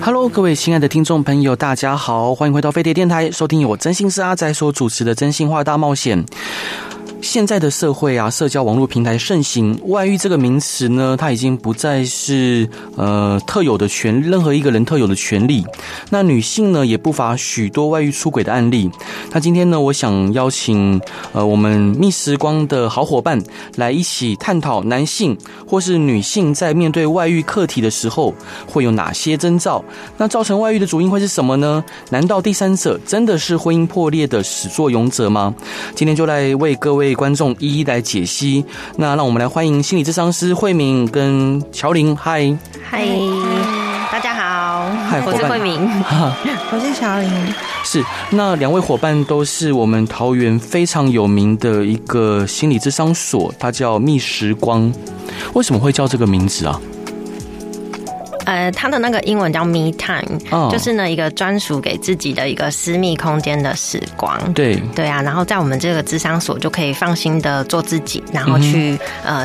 Hello， 各位亲爱的听众朋友，大家好，欢迎回到飞碟电台，收听由我征信师阿仔所主持的《征信话大冒险》。现在的社会啊，社交网络平台盛行，外遇这个名词呢，它已经不再是特有的任何一个人特有的权利。那女性呢，也不乏许多外遇出轨的案例。那今天呢，我想邀请我们蜜时光的好伙伴来一起探讨男性或是女性在面对外遇课题的时候会有哪些征兆？那造成外遇的主因会是什么呢？难道第三者真的是婚姻破裂的始作俑者吗？今天就来为各位观众一一来解析。那让我们来欢迎心理咨商师慧敏跟乔琳。嗨嗨，大家好，我是慧敏，我是乔琳。是，那两位伙伴都是我们桃园非常有名的一个心理咨商所，它叫蜜时光。为什么会叫这个名字啊？它的那个英文叫 Me Time， 就是呢一个专属给自己的一个私密空间的时光。对对啊，然后在我们这个咨商所就可以放心的做自己，然后去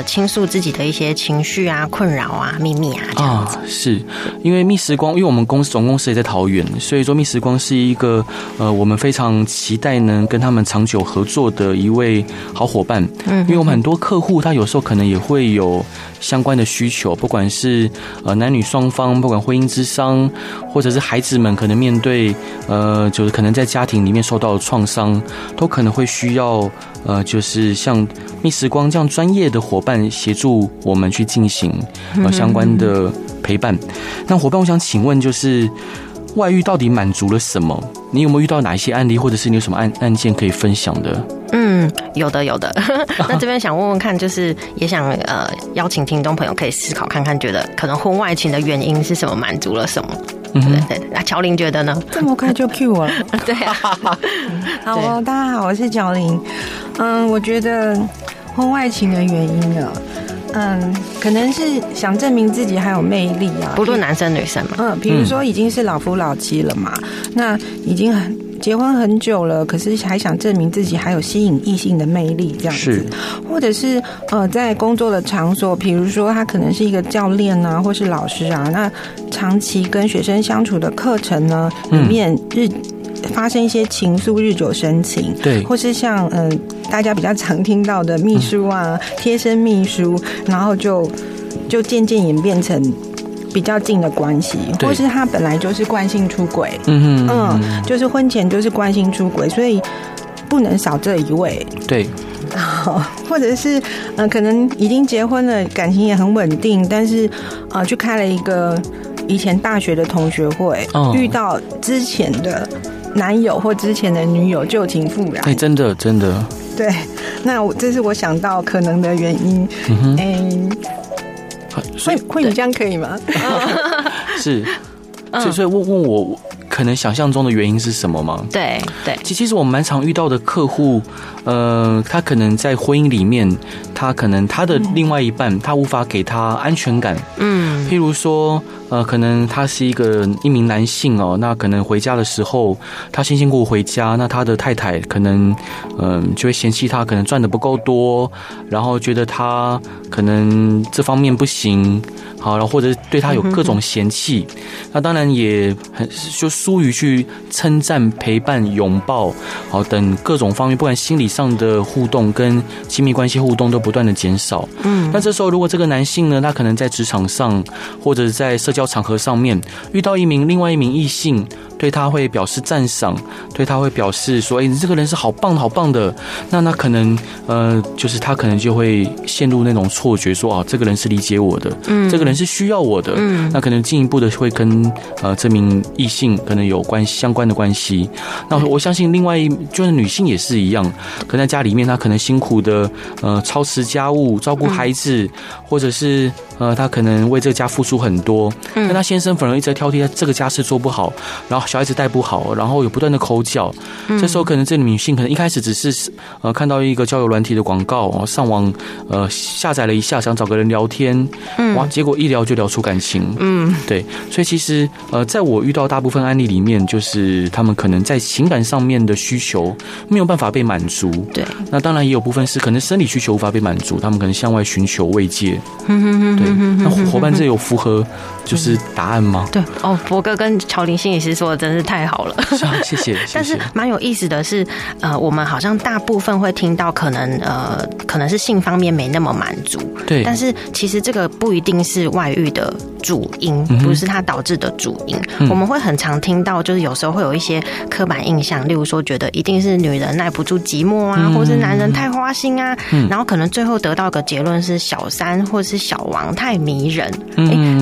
倾诉自己的一些情绪啊、困扰啊、秘密啊这样子。是因为蜜时光，因为我们总公司也在桃园，所以说蜜时光是一个我们非常期待能跟他们长久合作的一位好伙伴。因为我们很多客户他有时候可能也会有相关的需求，不管是男女双方，不管婚姻之伤，或者是孩子们可能面对就是可能在家庭里面受到的创伤，都可能会需要就是像蜜时光这样专业的伙伴协助我们去进行相关的陪伴。那伙伴，我想请问，就是外遇到底满足了什么？你有没有遇到哪一些案例，或者是你有什么案件可以分享的？有的。那这边想问问看，就是也想邀请听众朋友可以思考看看，觉得可能婚外情的原因是什么，满足了什么？对对。那乔琳觉得呢？这么快就 cue 我了？对啊。好哦，大家好，我是乔琳。我觉得婚外情的原因呢，可能是想证明自己还有魅力啊，不论男生女生嘛。比如说已经是老夫老妻了嘛，那已经结婚很久了，可是还想证明自己还有吸引异性的魅力这样子。或者是在工作的场所，比如说他可能是一个教练啊，或是老师啊，那长期跟学生相处的课程呢里面发生一些情愫，日久生情。对，或是像大家比较常听到的秘书啊、贴身秘书，然后就渐渐演变成比较近的关系，或是他本来就是惯性出轨。就是婚前就是惯性出轨，所以不能少这一位。对。或者是可能已经结婚了，感情也很稳定，但是去开了一个以前大学的同学会，遇到之前的男友或之前的女友，旧情复燃。哎，真的真的。对，那这是我想到可能的原因。会你这样可以吗？是，所以问我可能想象中的原因是什么吗？对对，其实我们蛮常遇到的客户，他可能在婚姻里面，他可能他的另外一半，他无法给他安全感。譬如说，可能他是一名男性哦，那可能回家的时候，他辛苦回家，那他的太太可能就会嫌弃他可能赚的不够多，然后觉得他可能这方面不行，好，然后或者对他有各种嫌弃。那当然也很就疏于去称赞、陪伴、拥抱，好等各种方面，不管心理上的互动跟亲密关系互动都不断的减少。那这时候如果这个男性呢，他可能在职场上或者在社交场合上面遇到另外一名异性，对他会表示赞赏，对他会表示说：“哎，你这个人是好棒好棒的。”那可能就是他可能就会陷入那种错觉，说：“哦，这个人是理解我的，这个人是需要我的。”那可能进一步的会跟这名异性可能有关相关的关系。那我相信另外就是女性也是一样，可能在家里面她可能辛苦的操持家务、照顾孩子，或者是她可能为这个家付出很多，但她先生反而一直在挑剔，这个家事做不好，然后小孩子带不好，然后有不断的口角。这时候可能这女性可能一开始只是看到一个交友软体的广告，然后上网下载了一下，想找个人聊天，哇，结果一聊就聊出感情。对，所以其实在我遇到大部分案例里面，就是他们可能在情感上面的需求没有办法被满足。对，那当然也有部分是可能生理需求无法被满足，他们可能向外寻求慰藉。对，那伙伴这有符合就是答案吗？对，哦，博哥跟乔林心理师说的真是太好了，谢谢。但是蛮有意思的是，我们好像大部分会听到可能是性方面没那么满足，对，但是其实这个不一定是外遇的主因，不是它导致的主因。我们会很常听到，就是有时候会有一些刻板印象，例如说觉得一定是女人耐不住寂寞啊，或是男人太花心啊，然后可能最后得到个结论是小三或是小王太迷人。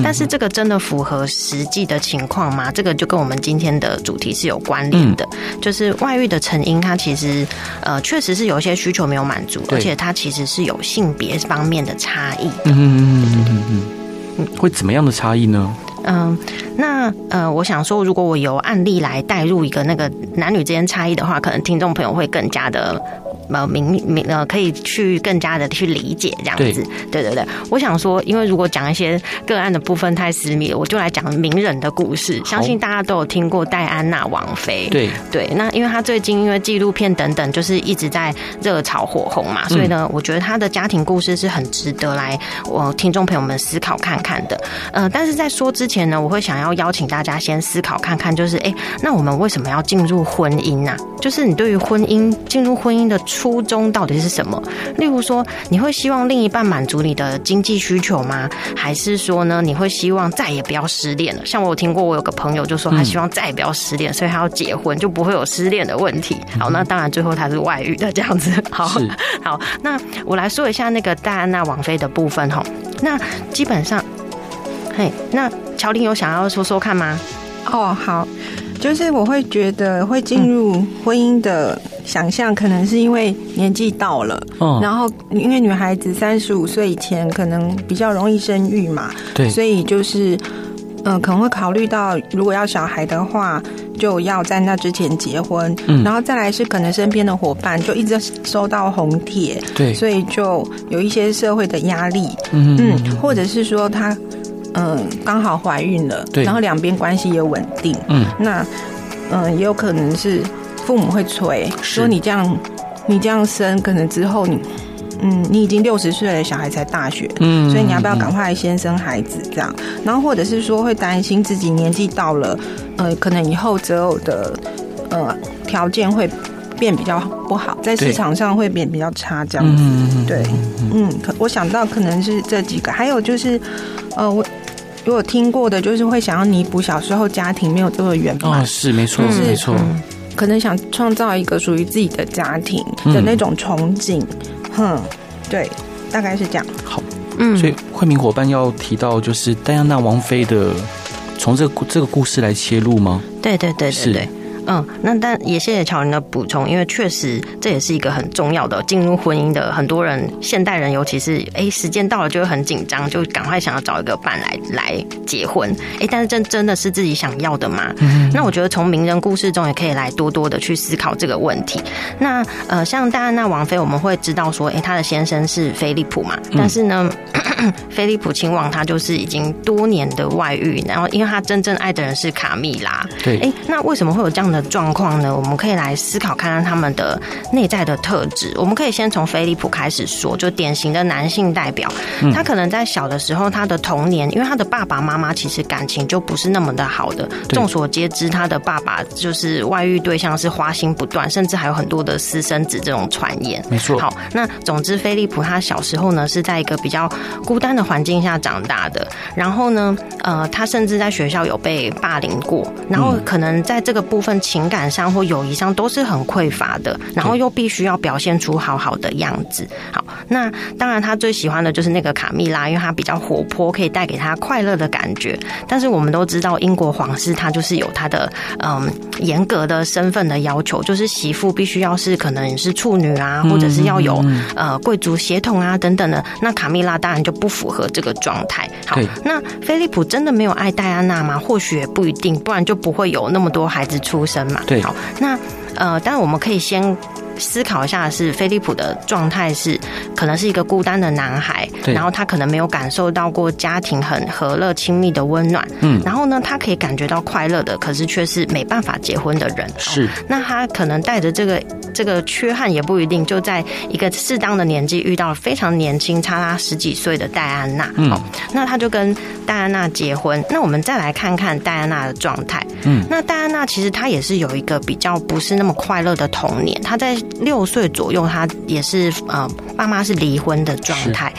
但是这个真的符合实际的情况吗？这个就跟我们今天的主题是有关联的，就是外遇的成因，它其实确实是有一些需求没有满足，而且它其实是有性别方面的差异的。会怎么样的差异呢？那我想说，如果我由案例来带入一个那个男女之间差异的话，可能听众朋友会更加的可以去更加的去理解这样子。对，我想说，因为如果讲一些个案的部分太私密了，我就来讲名人的故事。相信大家都有听过戴安娜王妃，对，那因为她最近因为纪录片等等，就是一直在热炒火红嘛，所以呢，我觉得她的家庭故事是很值得来听众朋友们思考看看的。但是在说之前呢，我会想要邀请大家先思考看看，就是那我们为什么要进入婚姻啊？就是你对于婚姻进入婚姻的初衷到底是什么？例如说，你会希望另一半满足你的经济需求吗？还是说呢，你会希望再也不要失恋了？像我有听过，我有个朋友就说他希望再也不要失恋，所以他要结婚就不会有失恋的问题。好，那当然最后他是外遇的这样子。好，那我来说一下那个戴安娜王妃的部分哈。那基本上，那乔琳有想要说说看吗？哦，好。就是我会觉得会进入婚姻的想象，可能是因为年纪到了，然后因为女孩子35岁以前可能比较容易生育嘛，对，所以就是可能会考虑到如果要小孩的话，就要在那之前结婚，然后再来是可能身边的伙伴就一直收到红帖，对，所以就有一些社会的压力，或者是说他。刚好怀孕了，然后两边关系也稳定，那也有可能是父母会催说你这样生，可能之后你已经60岁了，小孩才大学，所以你要不要赶快先生孩子这样？然后或者是说会担心自己年纪到了，可能以后择偶的条件会变比较不好，在市场上会变比较差这样子。对，我想到可能是这几个，还有就是我有听过的，就是会想要弥补小时候家庭没有这么圆满，是没错，没错，可能想创造一个属于自己的家庭的那种憧憬，对，大概是这样。好，所以慧明伙伴要提到就是戴安娜王妃的，从这个故事来切入吗？对。但也谢谢乔琳的补充，因为确实这也是一个很重要的进入婚姻的，很多人现代人尤其是时间到了就会很紧张，就赶快想要找一个伴来结婚，但是真的是自己想要的吗？那我觉得从名人故事中也可以来多多的去思考这个问题。那像戴安娜王妃，我们会知道说她的先生是菲利普嘛，但是呢菲利普亲王他就是已经多年的外遇，然后因为他真正爱的人是卡蜜拉，对，那为什么会有这样的状况呢？我们可以来思考看看他们的内在的特质。我们可以先从菲利普开始说，就典型的男性代表，他可能在小的时候，他的童年，因为他的爸爸妈妈其实感情就不是那么的好的，众所皆知，他的爸爸就是外遇对象是花心不断，甚至还有很多的私生子这种传言，没错。好，那总之菲利普他小时候呢是在一个比较孤单的环境下长大的，然后呢他甚至在学校有被霸凌过，然后可能在这个部分情感上或友谊上都是很匮乏的，然后又必须要表现出好好的样子。好，那当然他最喜欢的就是那个卡蜜拉，因为他比较活泼，可以带给他快乐的感觉。但是我们都知道英国皇室他就是有他的严格的身份的要求，就是媳妇必须要是可能是处女啊，或者是要有贵族血统啊等等的。那卡蜜拉当然就不符合这个状态。好，那菲利普真的没有爱戴安娜吗？或许也不一定，不然就不会有那么多孩子出生嘛。对，好，那当然我们可以先思考一下，是菲利普的状态是可能是一个孤单的男孩，然后他可能没有感受到过家庭很和乐亲密的温暖，然后呢他可以感觉到快乐的，可是却是没办法结婚的人。是，那他可能带着这个缺憾也不一定，就在一个适当的年纪遇到了非常年轻差他10几岁的戴安娜，那他就跟戴安娜结婚。那我们再来看看戴安娜的状态，那戴安娜其实她也是有一个比较不是那么快乐的童年，她在6岁左右，他也是爸妈是离婚的状态，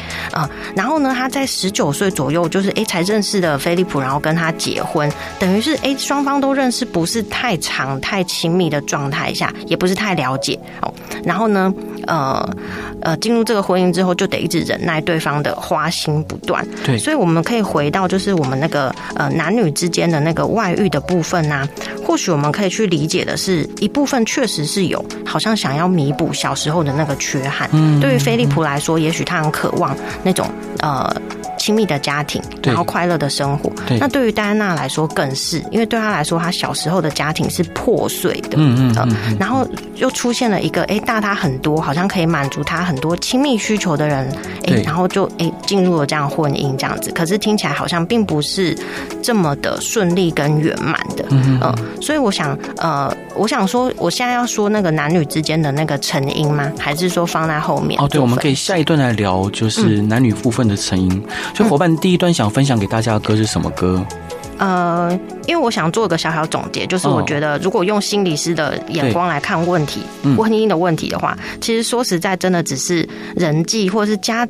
然后呢，他在19岁左右，就是才认识的菲利普，然后跟他结婚，等于是双方都认识，不是太长太亲密的状态下，也不是太了解，然后呢，进入这个婚姻之后，就得一直忍耐对方的花心不断。对，所以我们可以回到就是我们那个男女之间的那个外遇的部分啊，或许我们可以去理解的是，一部分确实是有，好像想要弥补小时候的那个缺憾。对于菲利普来说，也许他很渴望那种亲密的家庭，然后快乐的生活。那对于戴安娜来说更是，因为对她来说，她小时候的家庭是破碎的，然后又出现了一个大她很多，好像可以满足她很多亲密需求的人，然后就进入了这样婚姻这样子。可是听起来好像并不是这么的顺利跟圆满的，所以我想说，我现在要说那个男女之间的那个成因吗？还是说放在后面？哦，对，我们可以下一段来聊，就是男女部分的成因。所以伙伴第一段想分享给大家的歌是什么歌？因为我想做个小小总结，就是我觉得如果用心理师的眼光来看问题，婚姻的问题的话，其实说实在，真的只是人际或是家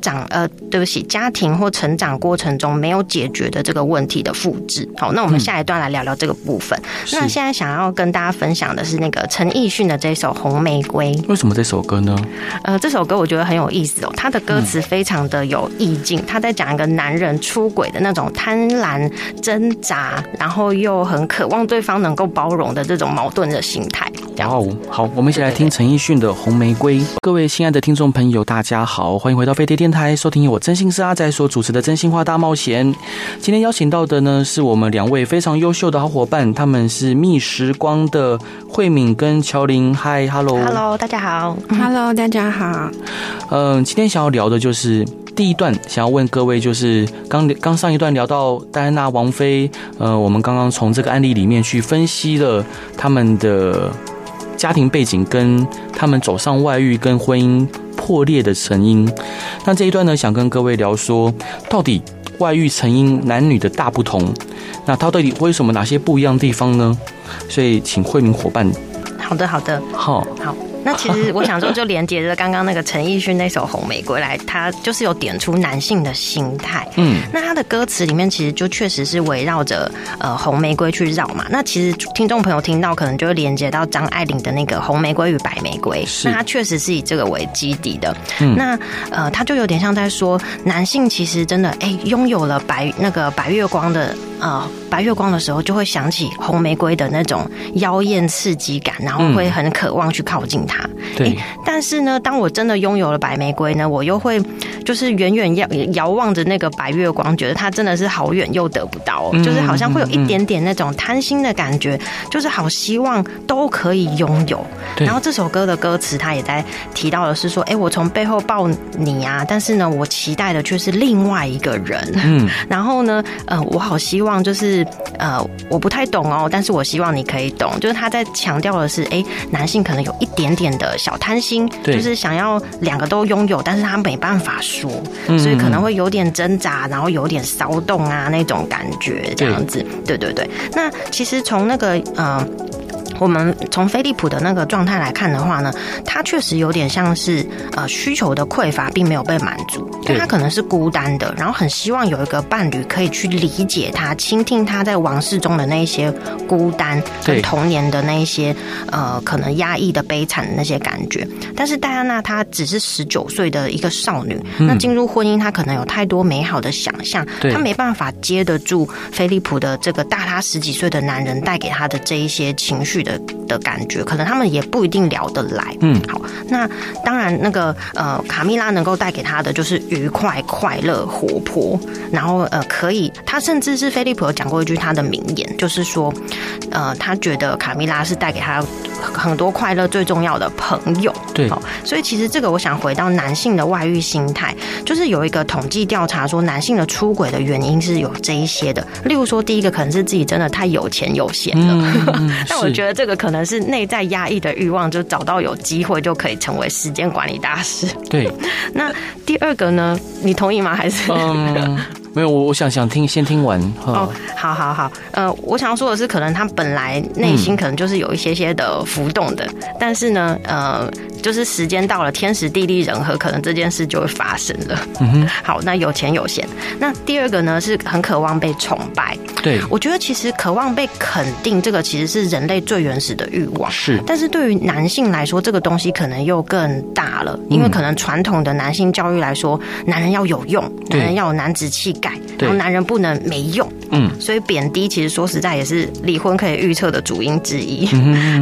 庭或成长过程中没有解决的这个问题的复制。好，那我们下一段来聊聊这个部分。那现在想要跟大家分享的是那个陈奕迅的这首《红玫瑰》。为什么这首歌呢？这首歌我觉得很有意思哦，它的歌词非常的有意境，它在讲一个男人出轨的那种贪婪挣扎，然后又很渴望对方能够包容的这种矛盾的心态。哦，好，我们一起来听陈奕迅的《红玫瑰》。各位亲爱的听众朋友，大家好，欢迎回到飞碟电台，收听由我真心是阿仔所主持的《真心话大冒险》。今天邀请到的呢，是我们2位非常优秀的好伙伴，他们是蜜时光的慧敏跟乔琳。嗨 ，Hello， 大家好 ，Hello， 大家好。今天想要聊的就是。第一段想要问各位，就是刚上一段聊到戴安娜王妃，我们刚刚从这个案例里面去分析了他们的家庭背景跟他们走上外遇跟婚姻破裂的成因。那这一段呢，想跟各位聊说，到底外遇成因男女的大不同，那到底为什么哪些不一样的地方呢？所以请慧敏伙伴。好的，好。那其实我想说，就连接着刚刚那个陈奕迅那首《红玫瑰》来，他就是有点出男性的心态。那他的歌词里面其实就确实是围绕着红玫瑰去绕嘛。那其实听众朋友听到可能就会连接到张爱玲的那个《红玫瑰与白玫瑰》，那他确实是以这个为基底的。那他就有点像在说，男性其实真的拥有了白月光的时候，就会想起红玫瑰的那种妖艳刺激感，然后会很渴望去靠近它。对，但是呢，当我真的拥有了白玫瑰呢，我又会就是远远遥望着那个白月光，觉得它真的是好远又得不到，就是好像会有一点点那种贪心的感觉，就是好希望都可以拥有。然后这首歌的歌词，它也在提到的是说，我从背后抱你啊，但是呢，我期待的却是另外一个人。然后呢，我好希望就是我不太懂哦，但是我希望你可以懂。就是他在强调的是，男性可能有一点点。的小贪心，就是想要两个都拥有，但是他没办法说，所以可能会有点挣扎，然后有点骚动啊那种感觉，这样子。对，那其实从那个我们从飞利浦的那个状态来看的话呢，它确实有点像是需求的匮乏并没有被满足，但它可能是孤单的，然后很希望有一个伴侣可以去理解他、倾听他在往事中的那一些孤单跟童年的那一些可能压抑的悲惨的那些感觉。但是戴安娜她只是19岁的一个少女，那进入婚姻她可能有太多美好的想象，她没办法接得住飞利浦的这个大她10几岁的男人带给她的这一些情绪的感觉，可能他们也不一定聊得来。好，那当然那个卡蜜拉能够带给她的就是愉快、快乐、活泼，然后可以，她甚至是飞利浦有讲过一句她的名言，就是说她觉得卡蜜拉是带给她很多快乐最重要的朋友。对，所以其实这个我想回到男性的外遇心态，就是有一个统计调查说男性的出轨的原因是有这一些的，例如说第一个可能是自己真的太有钱有闲了，但我觉得这个可能是内在压抑的欲望，就找到有机会就可以成为时间管理大师。对，那第二个呢？你同意吗？还是没有，我想听，先听完。哦，好好好，我想要说的是，可能他本来内心可能就是有一些些的浮动的，但是呢，就是时间到了，天时地利人和，可能这件事就会发生了。好，那有钱有闲。那第二个呢，是很渴望被崇拜。对，我觉得其实渴望被肯定，这个其实是人类最原始的欲望。是，但是对于男性来说，这个东西可能又更大了，因为可能传统的男性教育来说，男人要有用，男人要有男子气概。然后男人不能没用，所以贬低其实说实在也是离婚可以预测的主因之一。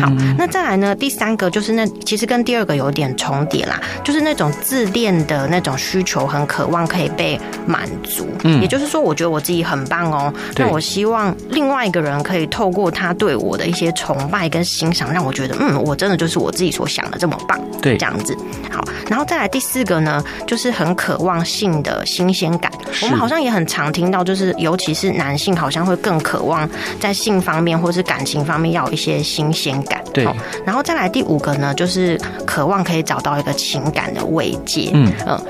好，那再来呢，第三个就是那其实跟第二个有点重叠啦，就是那种自恋的那种需求，很渴望可以被满足。也就是说，我觉得我自己很棒哦，那我希望另外一个人可以透过他对我的一些崇拜跟欣赏，让我觉得我真的就是我自己所想的这么棒。对，这样子。好，然后再来第四个呢，就是很渴望性的新鲜感。我们好像也很常听到，就是尤其是男性好像会更渴望在性方面或是感情方面要有一些新鲜感。对，然后再来第五个呢，就是渴望可以找到一个情感的慰藉。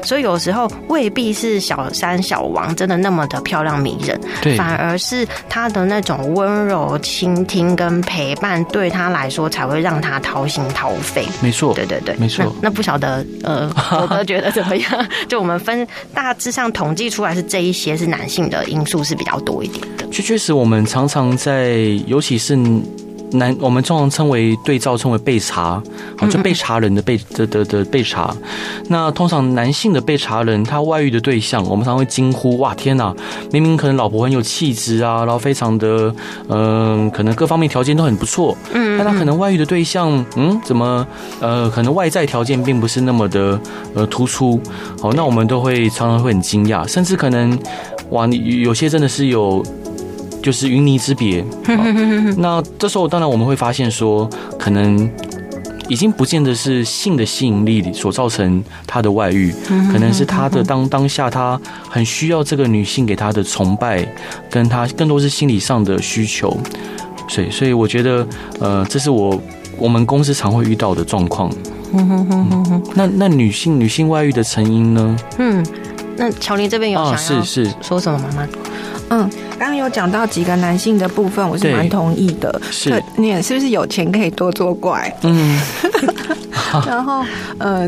所以有时候未必是小三小王真的那么的漂亮迷人，反而是他的那种温柔倾听跟陪伴对他来说才会让他掏心掏肺。没错，对对对，没错。那不晓得我哥觉得怎么样？就我们分大致上统计出来是这一些。是男性的因素是比较多一点的，确实我们常常在，尤其是我们通常称为对照，称为被查，就被查人的被查。那通常男性的被查人，他外遇的对象，我们常常会惊呼：哇，天哪！明明可能老婆很有气质啊，然后非常的，可能各方面条件都很不错，但他可能外遇的对象，怎么，可能外在条件并不是那么的突出。好，那我们都会常常会很惊讶，甚至可能，哇，有些真的是有。就是云泥之别。那这时候当然我们会发现说，可能已经不见得是性的吸引力所造成他的外遇，可能是他的当下他很需要这个女性给他的崇拜，跟他更多是心理上的需求。所以我觉得，这是我们公司常会遇到的状况。那女性外遇的成因呢？那乔琳这边有想要说什么吗？刚刚有讲到几个男性的部分，我是蛮同意的。是，你也是不是有钱可以多作怪？然后，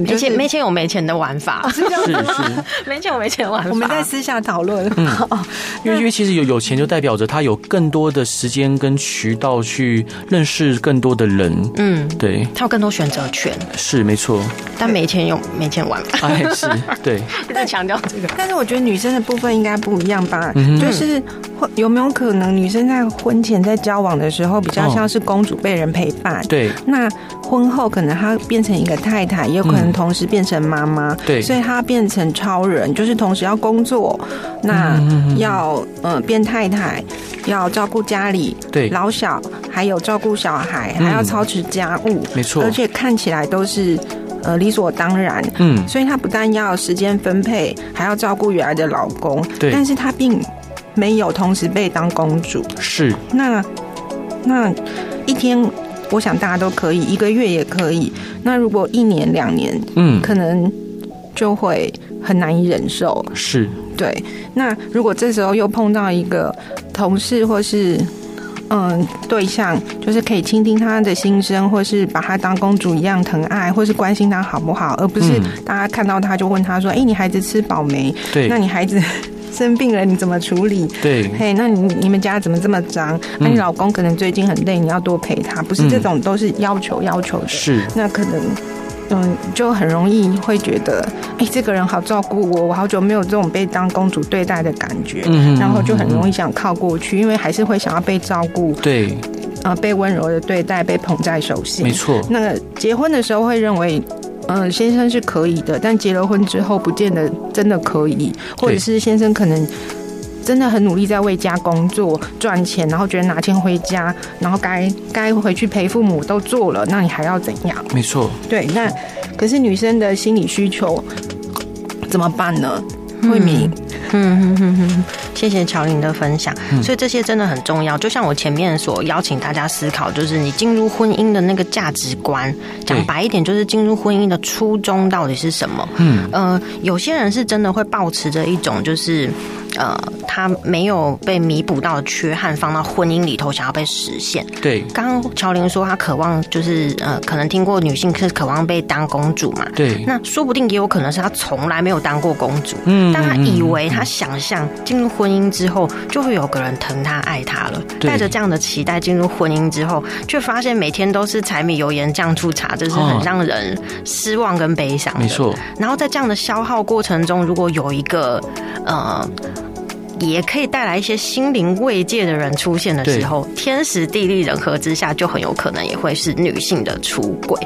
没钱有没钱的玩法，是这样子吗？没钱有没钱玩法，我们在私下讨论。因为其实有钱就代表着他有更多的时间跟渠道去认识更多的人。对，他有更多选择权。是，没错。但没钱有没钱玩法，是对。在强调这个，但是我觉得女生的部分应该不一样吧？就是有没有可能女生在婚前在交往的时候比较像是公主被人陪伴，对，那婚后可能她变成一个太太，也有可能同时变成妈妈，对，所以她变成超人，就是同时要工作，那要变太太，要照顾家里，对，老小，还有照顾小孩，还要操持家务，没错，而且看起来都是。理所当然，所以她不但要时间分配，还要照顾原来的老公，对，但是她并没有同时被当公主，是。那一天，我想大家都可以，一个月也可以。那如果1年2年，可能就会很难以忍受，是对。那如果这时候又碰到一个同事或是对象，就是可以倾听他的心声，或是把他当公主一样疼爱，或是关心他好不好，而不是大家看到他就问他说，你孩子吃饱没？对，那你孩子生病了你怎么处理？对，嘿，那你们家怎么这么脏？那你老公可能最近很累，你要多陪他，不是这种都是要求的。是，那可能就很容易会觉得，这个人好照顾我，我好久没有这种被当公主对待的感觉，然后就很容易想靠过去，因为还是会想要被照顾，对，被温柔的对待，被捧在手心，没错。那个结婚的时候会认为，先生是可以的，但结了婚之后不见得真的可以，或者是先生可能真的很努力在为家工作赚钱，然后觉得拿钱回家，然后该回去陪父母都做了，那你还要怎样？没错，对。那可是女生的心理需求怎么办呢？慧敏，谢谢乔琳的分享。所以这些真的很重要，就像我前面所邀请大家思考，就是你进入婚姻的那个价值观，讲白一点就是进入婚姻的初衷到底是什么。有些人是真的会抱持着一种就是他没有被弥补到的缺憾放到婚姻里头，想要被实现。对，刚刚乔琳说她渴望就是可能听过女性是渴望被当公主嘛。对，那说不定也有可能是她从来没有当过公主，但她以为她想象进入婚姻之后就会有个人疼她爱她了，带着这样的期待进入婚姻之后，却发现每天都是柴米油盐酱醋茶，这是很让人失望跟悲伤的。没错。然后在这样的消耗过程中，如果有一个也可以带来一些心灵慰藉的人出现的时候，天时地利人和之下，就很有可能也会是女性的出轨。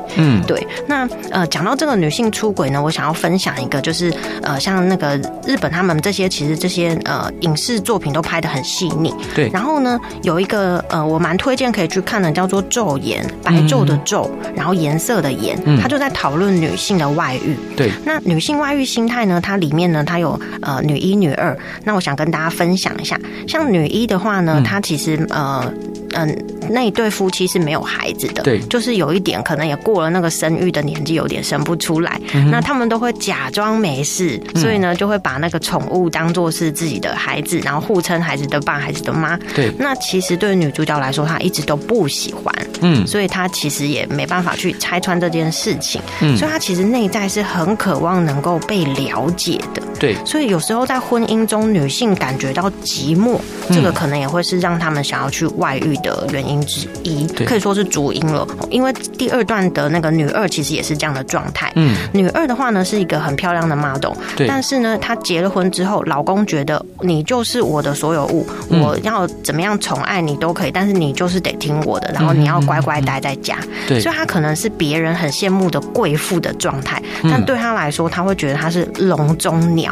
对。那讲到这个女性出轨呢，我想要分享一个，就是像那个日本他们这些其实这些影视作品都拍得很细腻。对。然后呢，有一个我蛮推荐可以去看的，叫做《昼颜》，白昼的昼，然后颜色的颜，它就在讨论女性的外遇。对。那女性外遇心态呢，它里面呢，它有女一、女二。那我想跟大家分享一下，像女一的话呢，她其实那一对夫妻是没有孩子的，对，就是有一点可能也过了那个生育的年纪，有点生不出来，那他们都会假装没事，所以呢就会把那个宠物当作是自己的孩子，然后互称孩子的爸、孩子的妈。对，那其实对女主角来说，她一直都不喜欢，所以她其实也没办法去拆穿这件事情，所以她其实内在是很渴望能够被了解的。对，所以有时候在婚姻中，女性感觉到寂寞，这个可能也会是让他们想要去外遇的原因之一，可以说是主因了。因为第二段的那个女二其实也是这样的状态。女二的话呢，是一个很漂亮的 model， 但是呢，她结了婚之后，老公觉得你就是我的所有物，我要怎么样宠爱你都可以，但是你就是得听我的，然后你要乖乖待在家。所以她可能是别人很羡慕的贵妇的状态，但对她来说，她会觉得她是笼中鸟，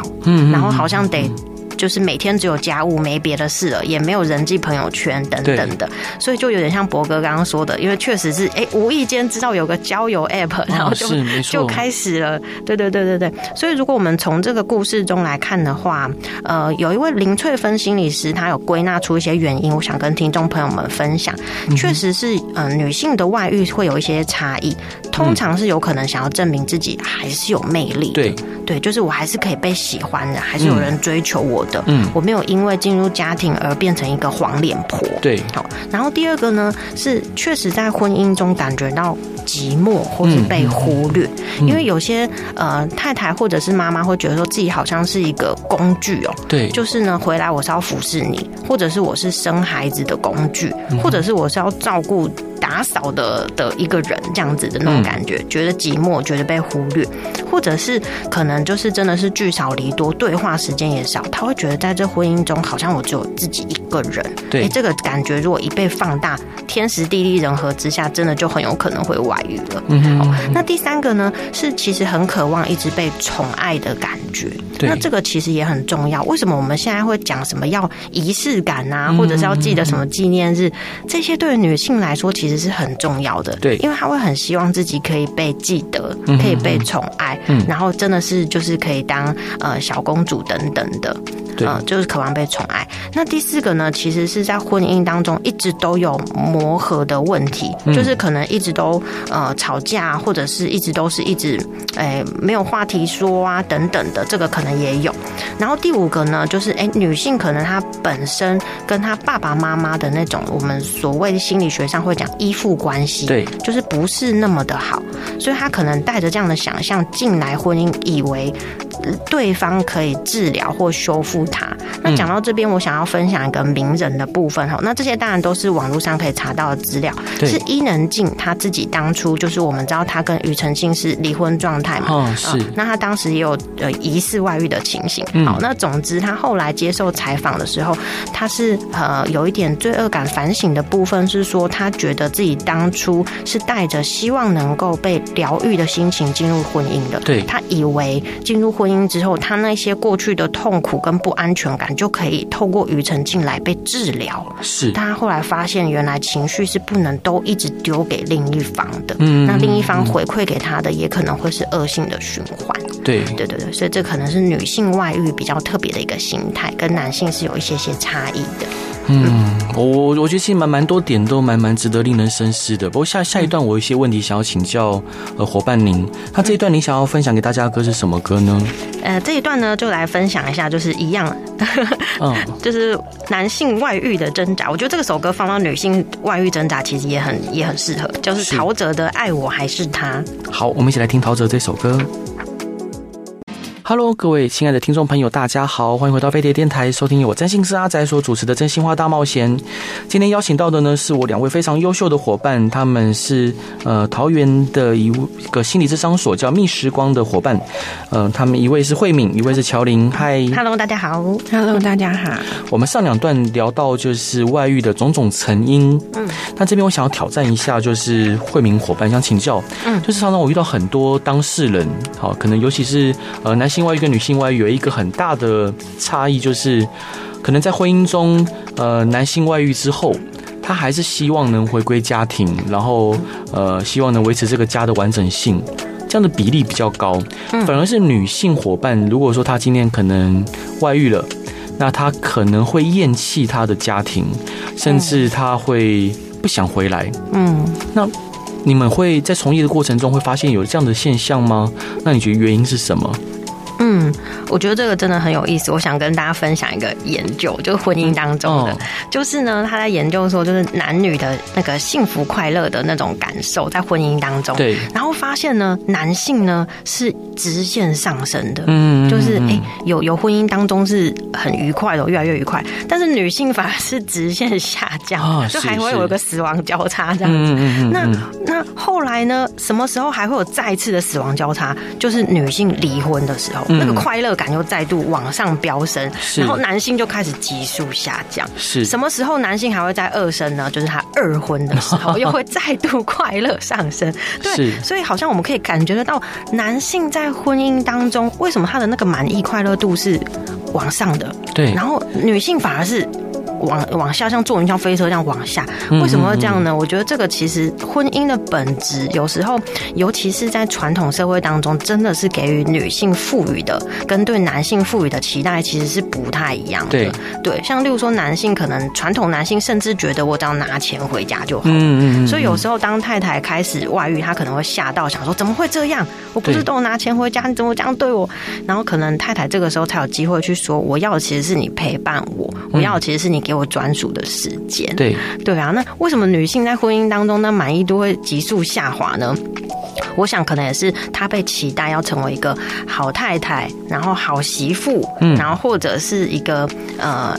然后好像得就是每天只有家务没别的事了，也没有人际朋友圈等等的，所以就有点像博哥刚刚说的，因为确实是无意间知道有个交友 app， 然后就开始了。对。所以如果我们从这个故事中来看的话，有一位林翠芬心理师，他有归纳出一些原因，我想跟听众朋友们分享。确实是女性的外遇会有一些差异，通常是有可能想要证明自己还是有魅力的，对，就是我还是可以被喜欢的，还是有人追求我的，我没有因为进入家庭而变成一个黄脸婆。对，好。然后第二个呢，是确实在婚姻中感觉到寂寞或是被忽略，因为有些太太或者是妈妈会觉得说自己好像是一个工具哦，对，就是呢回来我是要服侍你，或者是我是生孩子的工具，或者是我是要照顾打扫的一个人，这样子的那种感觉，觉得寂寞，觉得被忽略，或者是可能就是真的是聚少离多，对话时间也少，他会觉得在这婚姻中好像我只有自己一个人。对，这个感觉如果一被放大，天时地利人和之下，真的就很有可能会外遇了。那第三个呢，是其实很渴望一直被宠爱的感觉。那这个其实也很重要。为什么我们现在会讲什么要仪式感啊，或者是要记得什么纪念日，这些对女性来说其实是很重要的。对，因为她会很希望自己可以被记得，可以被宠爱，然后真的是就是可以当小公主等等的。对啊、就是渴望被宠爱。那第四个呢，其实是在婚姻当中一直都有磨合的问题，就是可能一直都吵架，或者是一直都是一直没有话题说啊等等的，这个可能也有。然后第五个呢，就是女性可能她本身跟她爸爸妈妈的那种我们所谓心理学上会讲依附关系，对，就是不是那么的好，所以她可能带着这样的想象进来婚姻，以为对方可以治疗或修复它。那讲到这边，我想要分享一个名人的部分哈。那这些当然都是网络上可以查到的资料，是伊能静他自己当初，就是我们知道他跟庾澄庆是离婚状态嘛，哦是那他当时也有疑似外遇的情形。好，那总之他后来接受采访的时候，他是有一点罪恶感反省的部分，是说他觉得自己当初是带着希望能够被疗愈的心情进入婚姻的，对，他以为进入婚姻之后，他那些过去的痛苦跟不安全感就可以透过庾澄庆来被治疗。是，但他后来发现，原来情绪是不能都一直丢给另一方的。那另一方回馈给他的，也可能会是恶性的循环。对，所以这可能是女性外遇比较特别的一个心态，跟男性是有一些差异的。我觉得其实蛮多点都蛮值得令人深思的。不过下一段我有一些问题想要请教伙伴您。那这一段您想要分享给大家的歌是什么歌呢？这一段呢，就来分享一下，就是一样就是男性外遇的挣扎。我觉得这个首歌放到女性外遇挣扎其实也很适合，就是陶喆的《爱我还是他》。好，我们一起来听陶喆这首歌。Hello， 各位亲爱的听众朋友，大家好，欢迎回到飞碟电台，收听由我占星师阿宅所主持的《真心话大冒险》。今天邀请到的呢，是我两位非常优秀的伙伴，他们是桃园的一个心理咨商所叫蜜时光的伙伴，他们一位是慧敏，一位是乔琳。嗨 ，Hello， 大家好 ，Hello， 大家好。我们上两段聊到就是外遇的种种成因，那这边我想要挑战一下，就是慧敏伙伴想请教，就是常常我遇到很多当事人，好，可能尤其是男性外遇跟女性外遇有一个很大的差异，就是可能在婚姻中，男性外遇之后，他还是希望能回归家庭，然后希望能维持这个家的完整性，这样的比例比较高。反而是女性伙伴，如果说她今天可能外遇了，那她可能会厌弃她的家庭，甚至她会不想回来。那你们会在从业的过程中会发现有这样的现象吗？那你觉得原因是什么？我觉得这个真的很有意思，我想跟大家分享一个研究，就是婚姻当中的，就是呢，他在研究说，就是男女的那个幸福快乐的那种感受在婚姻当中，对，然后发现呢，男性呢是直线上升的，就是有婚姻当中是很愉快的，越来越愉快，但是女性反而是直线下降，就还会有一个死亡交叉这样子。那后来呢，什么时候还会有再次的死亡交叉？就是女性离婚的时候。那个快乐感又再度往上飙升，然后男性就开始急速下降。是什么时候男性还会再二生呢？就是他二婚的时候，又会再度快乐上升。对，所以好像我们可以感觉得到，男性在婚姻当中，为什么他的那个满意快乐度是往上的？对，然后女性反而是往下，像坐云霄飞车这样往下。为什么会这样呢？我觉得这个其实婚姻的本质，有时候尤其是在传统社会当中，真的是给予女性赋予的跟对男性赋予的期待其实是不太一样的。对，像例如说男性，可能传统男性甚至觉得我只要拿钱回家就好。所以有时候当太太开始外遇，她可能会吓到，想说怎么会这样？我不是都拿钱回家，你怎么这样对我？然后可能太太这个时候才有机会去说，我要的其实是你陪伴我，我要的其实是你给我专属的时间。对啊，那为什么女性在婚姻当中那满意度会急速下滑呢？我想可能也是她被期待要成为一个好太太，然后好媳妇，然后或者是一个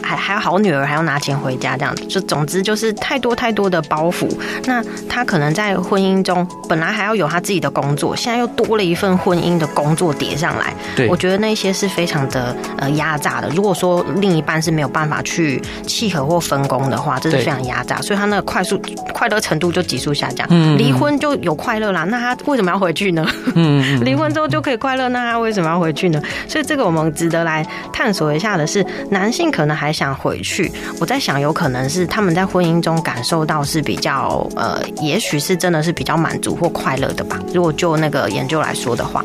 还有好女儿，还要拿钱回家这样子。就总之就是太多的包袱。那她可能在婚姻中本来还要有她自己的工作，现在又多了一份婚姻的工作叠上来。我觉得那些是非常的压榨的。如果说另一半是没有办法去契合或分工的话，这是非常压榨，所以他那个快乐程度就急速下降。离婚就有快乐啦，那他为什么要回去呢？离婚之后就可以快乐，那他为什么要回去呢？所以这个我们值得来探索一下的是，男性可能还想回去，我在想有可能是他们在婚姻中感受到是比较也许是真的是比较满足或快乐的吧，如果就那个研究来说的话。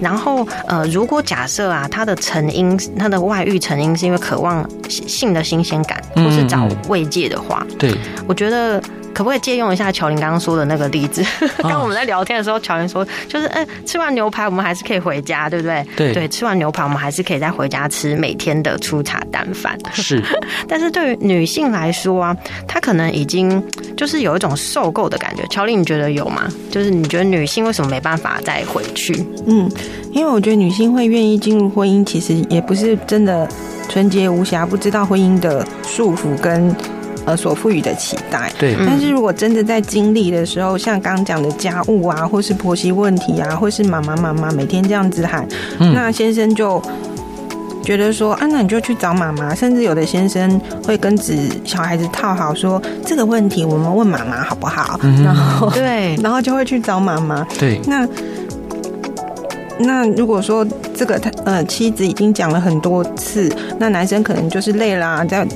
然后如果假设啊，他的成因，他的外遇成因是因为渴望性的新鲜感，或是找慰藉的话，对，我觉得。可不可以借用一下乔琳刚刚说的那个例子？刚我们在聊天的时候，乔琳说，就是吃完牛排我们还是可以回家，对不对？对，吃完牛排我们还是可以再回家吃每天的粗茶淡饭。是，但是对于女性来说啊，她可能已经就是有一种受够的感觉。乔琳，你觉得有吗？就是你觉得女性为什么没办法再回去？嗯，因为我觉得女性会愿意进入婚姻，其实也不是真的纯洁无瑕，不知道婚姻的束缚跟。所赋予的期待，对。但是如果真的在经历的时候，像刚讲的家务啊，或是婆媳问题啊，或是妈妈每天这样子喊，那先生就觉得说啊，那你就去找妈妈。甚至有的先生会跟小孩子套好说，这个问题我们问妈妈好不好？然后对，然后就会去找妈妈。对，那如果说这个妻子已经讲了很多次，那男生可能就是累啦、啊，在。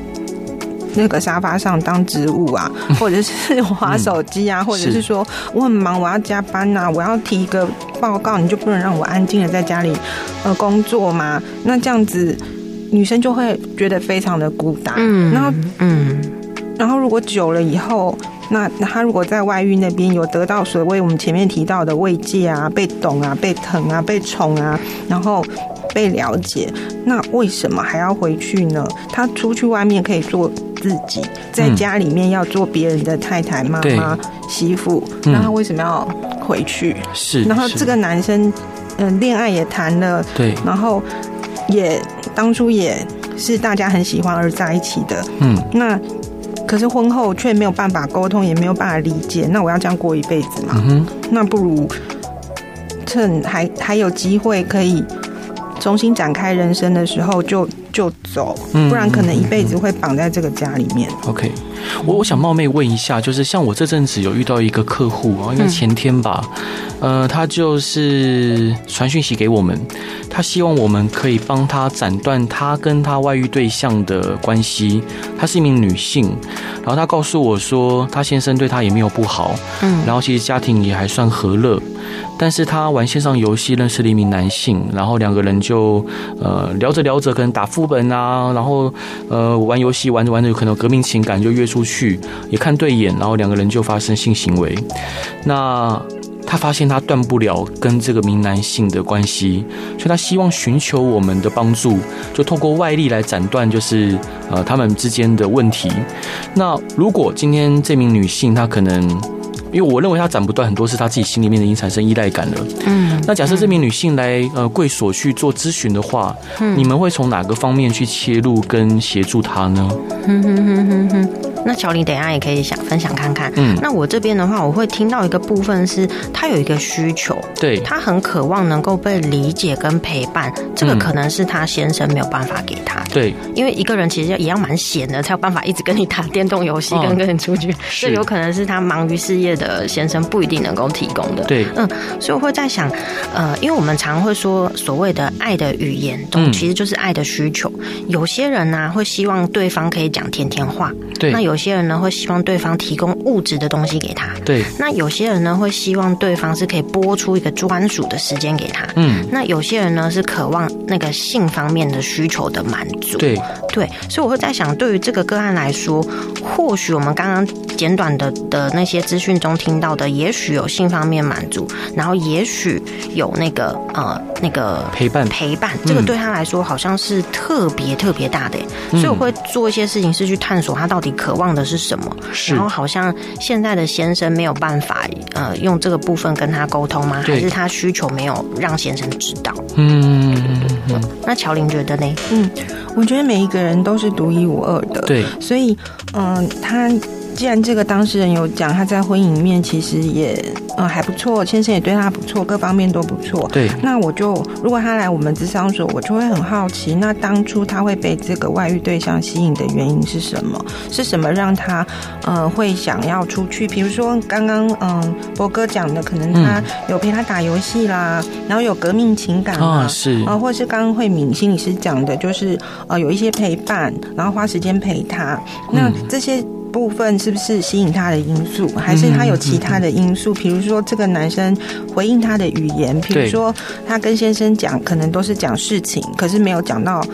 那个沙发上当植物啊，或者是滑手机啊，或者是说我很忙，我要加班啊，我要提一个报告，你就不能让我安静的在家里工作吗？那这样子女生就会觉得非常的孤单。然后如果久了以后，那他如果在外遇那边有得到所谓我们前面提到的慰藉啊，被懂啊，被疼啊，被宠啊，然后被了解，那为什么还要回去呢？他出去外面可以做自己，在家里面要做别人的太太、妈妈、媳妇，那他为什么要回去？是。然后这个男生，恋爱也谈了，对，然后也当初也是大家很喜欢而在一起的，那。可是婚后却没有办法沟通，也没有办法理解，那我要这样过一辈子嘛？那不如趁还有机会可以重新展开人生的时候就走，不然可能一辈子会绑在这个家里面。OK， 我想冒昧问一下，就是像我这阵子有遇到一个客户，应该前天吧，他就是传讯息给我们，他希望我们可以帮他斩断他跟他外遇对象的关系。她是一名女性，然后她告诉我说，她先生对她也没有不好，然后其实家庭也还算和乐。但是他玩线上游戏认识了一名男性，然后两个人就聊着聊着，可能打副本啊，然后玩游戏玩着玩着，有可能有革命情感，就约出去也看对眼，然后两个人就发生性行为。那他发现他断不了跟这个名男性的关系，所以他希望寻求我们的帮助，就透过外力来斩断，就是他们之间的问题。那如果今天这名女性她可能。因为我认为他斩不断很多是他自己心里面已经产生依赖感了。那假设这名女性来贵所去做咨询的话，你们会从哪个方面去切入跟协助她呢？那乔琳等一下也可以分享看看。那我这边的话，我会听到一个部分是她有一个需求，对，她很渴望能够被理解跟陪伴，这个可能是她先生没有办法给她的。对，因为一个人其实也要蛮闲的，才有办法一直跟你打电动游戏跟你出去，这有可能是她忙于事业的先生不一定能够提供的。对，所以我会在想，因为我们常会说所谓的爱的语言，其实就是爱的需求。有些人呢会希望对方可以讲甜甜话，对，那有些人呢会希望对方提供物质的东西给他，对。那有些人呢会希望对方是可以播出一个专属的时间给他，那有些人呢是渴望那个性方面的需求的满足，对对。所以我会在想，对于这个个案来说，或许我们刚刚简短的那些资讯中听到的，也许有性方面满足，然后也许有那个陪伴，这个对他来说好像是特别特别大的，所以我会做一些事情是去探索他到底渴望。忘的是什么？然后好像现在的先生没有办法用这个部分跟他沟通吗？还是他需求没有让先生知道？那乔琳觉得呢？我觉得每一个人都是独一无二的，对。所以他既然这个当事人有讲他在婚姻里面其实也还不错，先生也对他不错，各方面都不错，对。那我就如果他来我们咨商所，我就会很好奇，那当初他会被这个外遇对象吸引的原因是什么？是什么让他会想要出去？比如说刚刚博哥讲的，可能他有陪他打游戏啦，然后有革命情感啊，是啊，或是刚刚慧敏心理师讲的，就是有一些陪伴，然后花时间陪他，那这些。部分是不是吸引他的因素，还是他有其他的因素，比如说这个男生回应他的语言，比如说他跟先生讲可能都是讲事情，可是没有讲到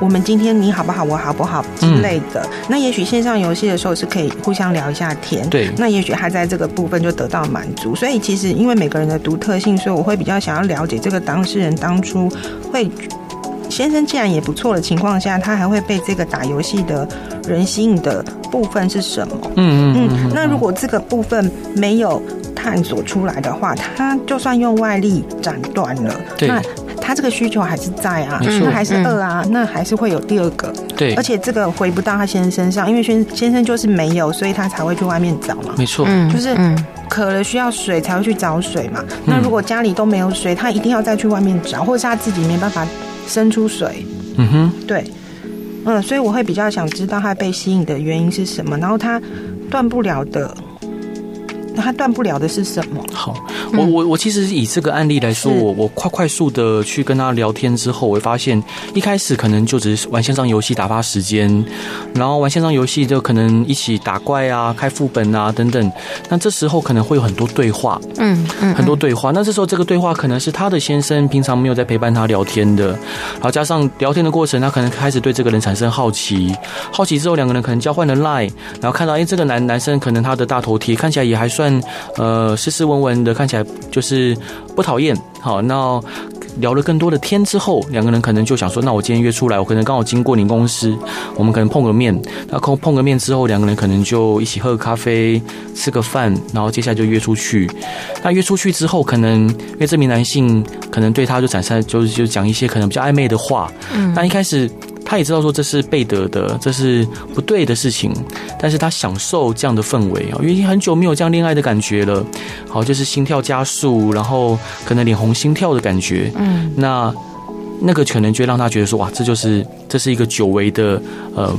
我们今天你好不好我好不好之类的，那也许线上游戏的时候是可以互相聊一下天，对，那也许他在这个部分就得到满足。所以其实因为每个人的独特性，所以我会比较想要了解这个当事人当初会先生既然也不错的情况下，他还会被这个打游戏的人吸引的部分是什么。那如果这个部分没有探索出来的话，他就算用外力斩断了，对，那他这个需求还是在啊，那还是饿啊，那还是会有第二个。对，而且这个回不到他先生身上，因为先生就是没有，所以他才会去外面找嘛。没错，就是渴了需要水才会去找水嘛。那如果家里都没有水，他一定要再去外面找，或者是他自己没办法生出水。对，所以我会比较想知道他被吸引的原因是什么，然后他断不了的。他断不了的是什么？好，我其实以这个案例来说，我快速的去跟他聊天之后，我会发现一开始可能就只是玩线上游戏打发时间，然后玩线上游戏就可能一起打怪啊、开副本啊等等。那这时候可能会有很多对话，很多对话。那这时候这个对话可能是他的先生平常没有在陪伴他聊天的，然后加上聊天的过程，他可能开始对这个人产生好奇，好奇之后两个人可能交换了 LINE， 然后看到这个男生可能他的大头贴看起来也还算。斯斯文文的，看起来就是不讨厌。好，那聊了更多的天之后，两个人可能就想说，那我今天约出来，我可能刚好经过你公司，我们可能碰个面。那碰个面之后，两个人可能就一起喝个咖啡，吃个饭，然后接下来就约出去。那约出去之后，可能因为这名男性可能对他就产生就讲一些可能比较暧昧的话。那一开始。他也知道说这是背德的，这是不对的事情，但是他享受这样的氛围，因为很久没有这样恋爱的感觉了。好，就是心跳加速，然后可能脸红心跳的感觉。那个可能就让他觉得说，哇，这是一个久违的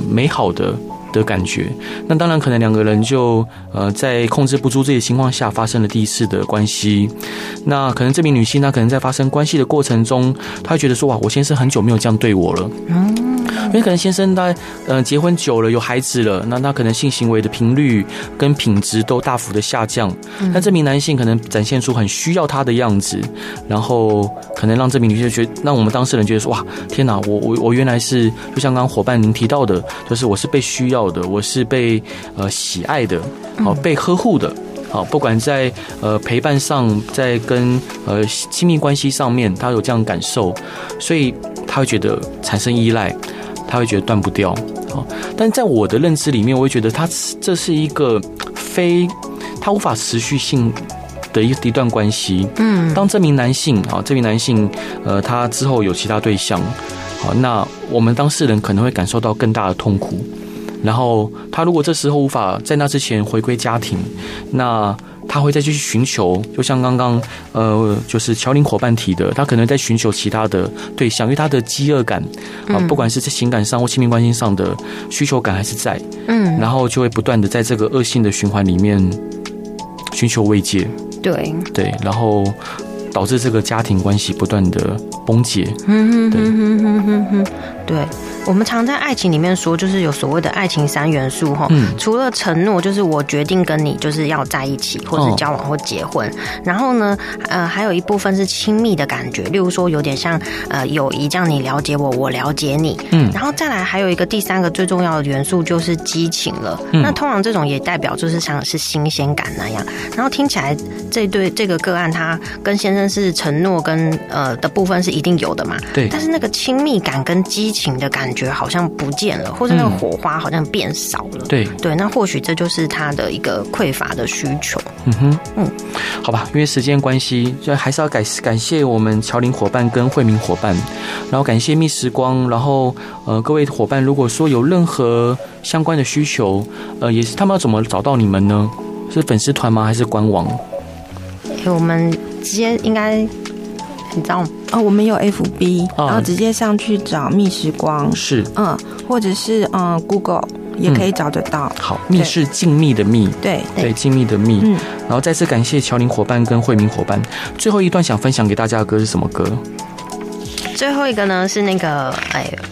美好的感觉。那当然可能两个人就在控制不住自己的情况下发生了第一次的关系。那可能这名女性她可能在发生关系的过程中，她会觉得说，哇，我先生很久没有这样对我了。因为可能先生他结婚久了有孩子了，那他可能性行为的频率跟品质都大幅的下降。但这名男性可能展现出很需要他的样子，然后可能让这名女性让我们当事人觉得说，哇，天哪，我原来是就像刚刚伙伴您提到的，就是我是被需要的，我是被喜爱的，好，被呵护的。好，不管在陪伴上，在跟亲密关系上面，他有这样感受，所以他会觉得产生依赖，他会觉得断不掉。好，但在我的认知里面，我会觉得这是一个他无法持续性的一段关系。当这名男性他之后有其他对象，好，那我们当事人可能会感受到更大的痛苦。然后他如果这时候无法在那之前回归家庭，那他会再去寻求，就像刚刚就是乔林伙伴提的，他可能在寻求其他的对象，因为他的饥饿感啊，不管是在情感上或亲密关系上的需求感还是在，然后就会不断的在这个恶性的循环里面寻求慰藉，对，然后导致这个家庭关系不断的崩解。对，我们常在爱情里面说，就是有所谓的爱情三元素哈。除了承诺，就是我决定跟你就是要在一起，或是交往或结婚。然后呢，还有一部分是亲密的感觉，例如说有点像友谊，这样你了解我，我了解你。然后再来还有一个第三个最重要的元素就是激情了。那通常这种也代表就是像是新鲜感那样。然后听起来这个个案，他跟先生是承诺跟的部分是一定有的嘛？对。但是那个亲密感跟激情的感觉好像不见了，或者那个火花好像变少了。对，那或许这就是他的一个匮乏的需求。好吧，因为时间关系，就还是要感谢我们乔林伙伴跟慧明伙伴，然后感谢蜜时光，然后各位伙伴，如果说有任何相关的需求，也是他们要怎么找到你们呢？是粉丝团吗？还是官网？我们直接应该。你知道吗？我们有 FB， 然后直接上去找蜜时光，是，或者是Google 也可以找得到。好，蜜是静谧的蜜，对，静谧的蜜。然后再次感谢乔林伙伴跟慧明伙伴。最后一段想分享给大家的歌是什么歌？最后一个呢是那个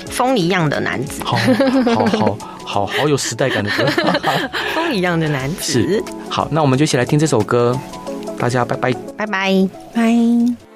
风一样的男子，好有时代感的歌，风一样的男子。是，好，那我们就一起来听这首歌，大家拜拜，拜拜，拜。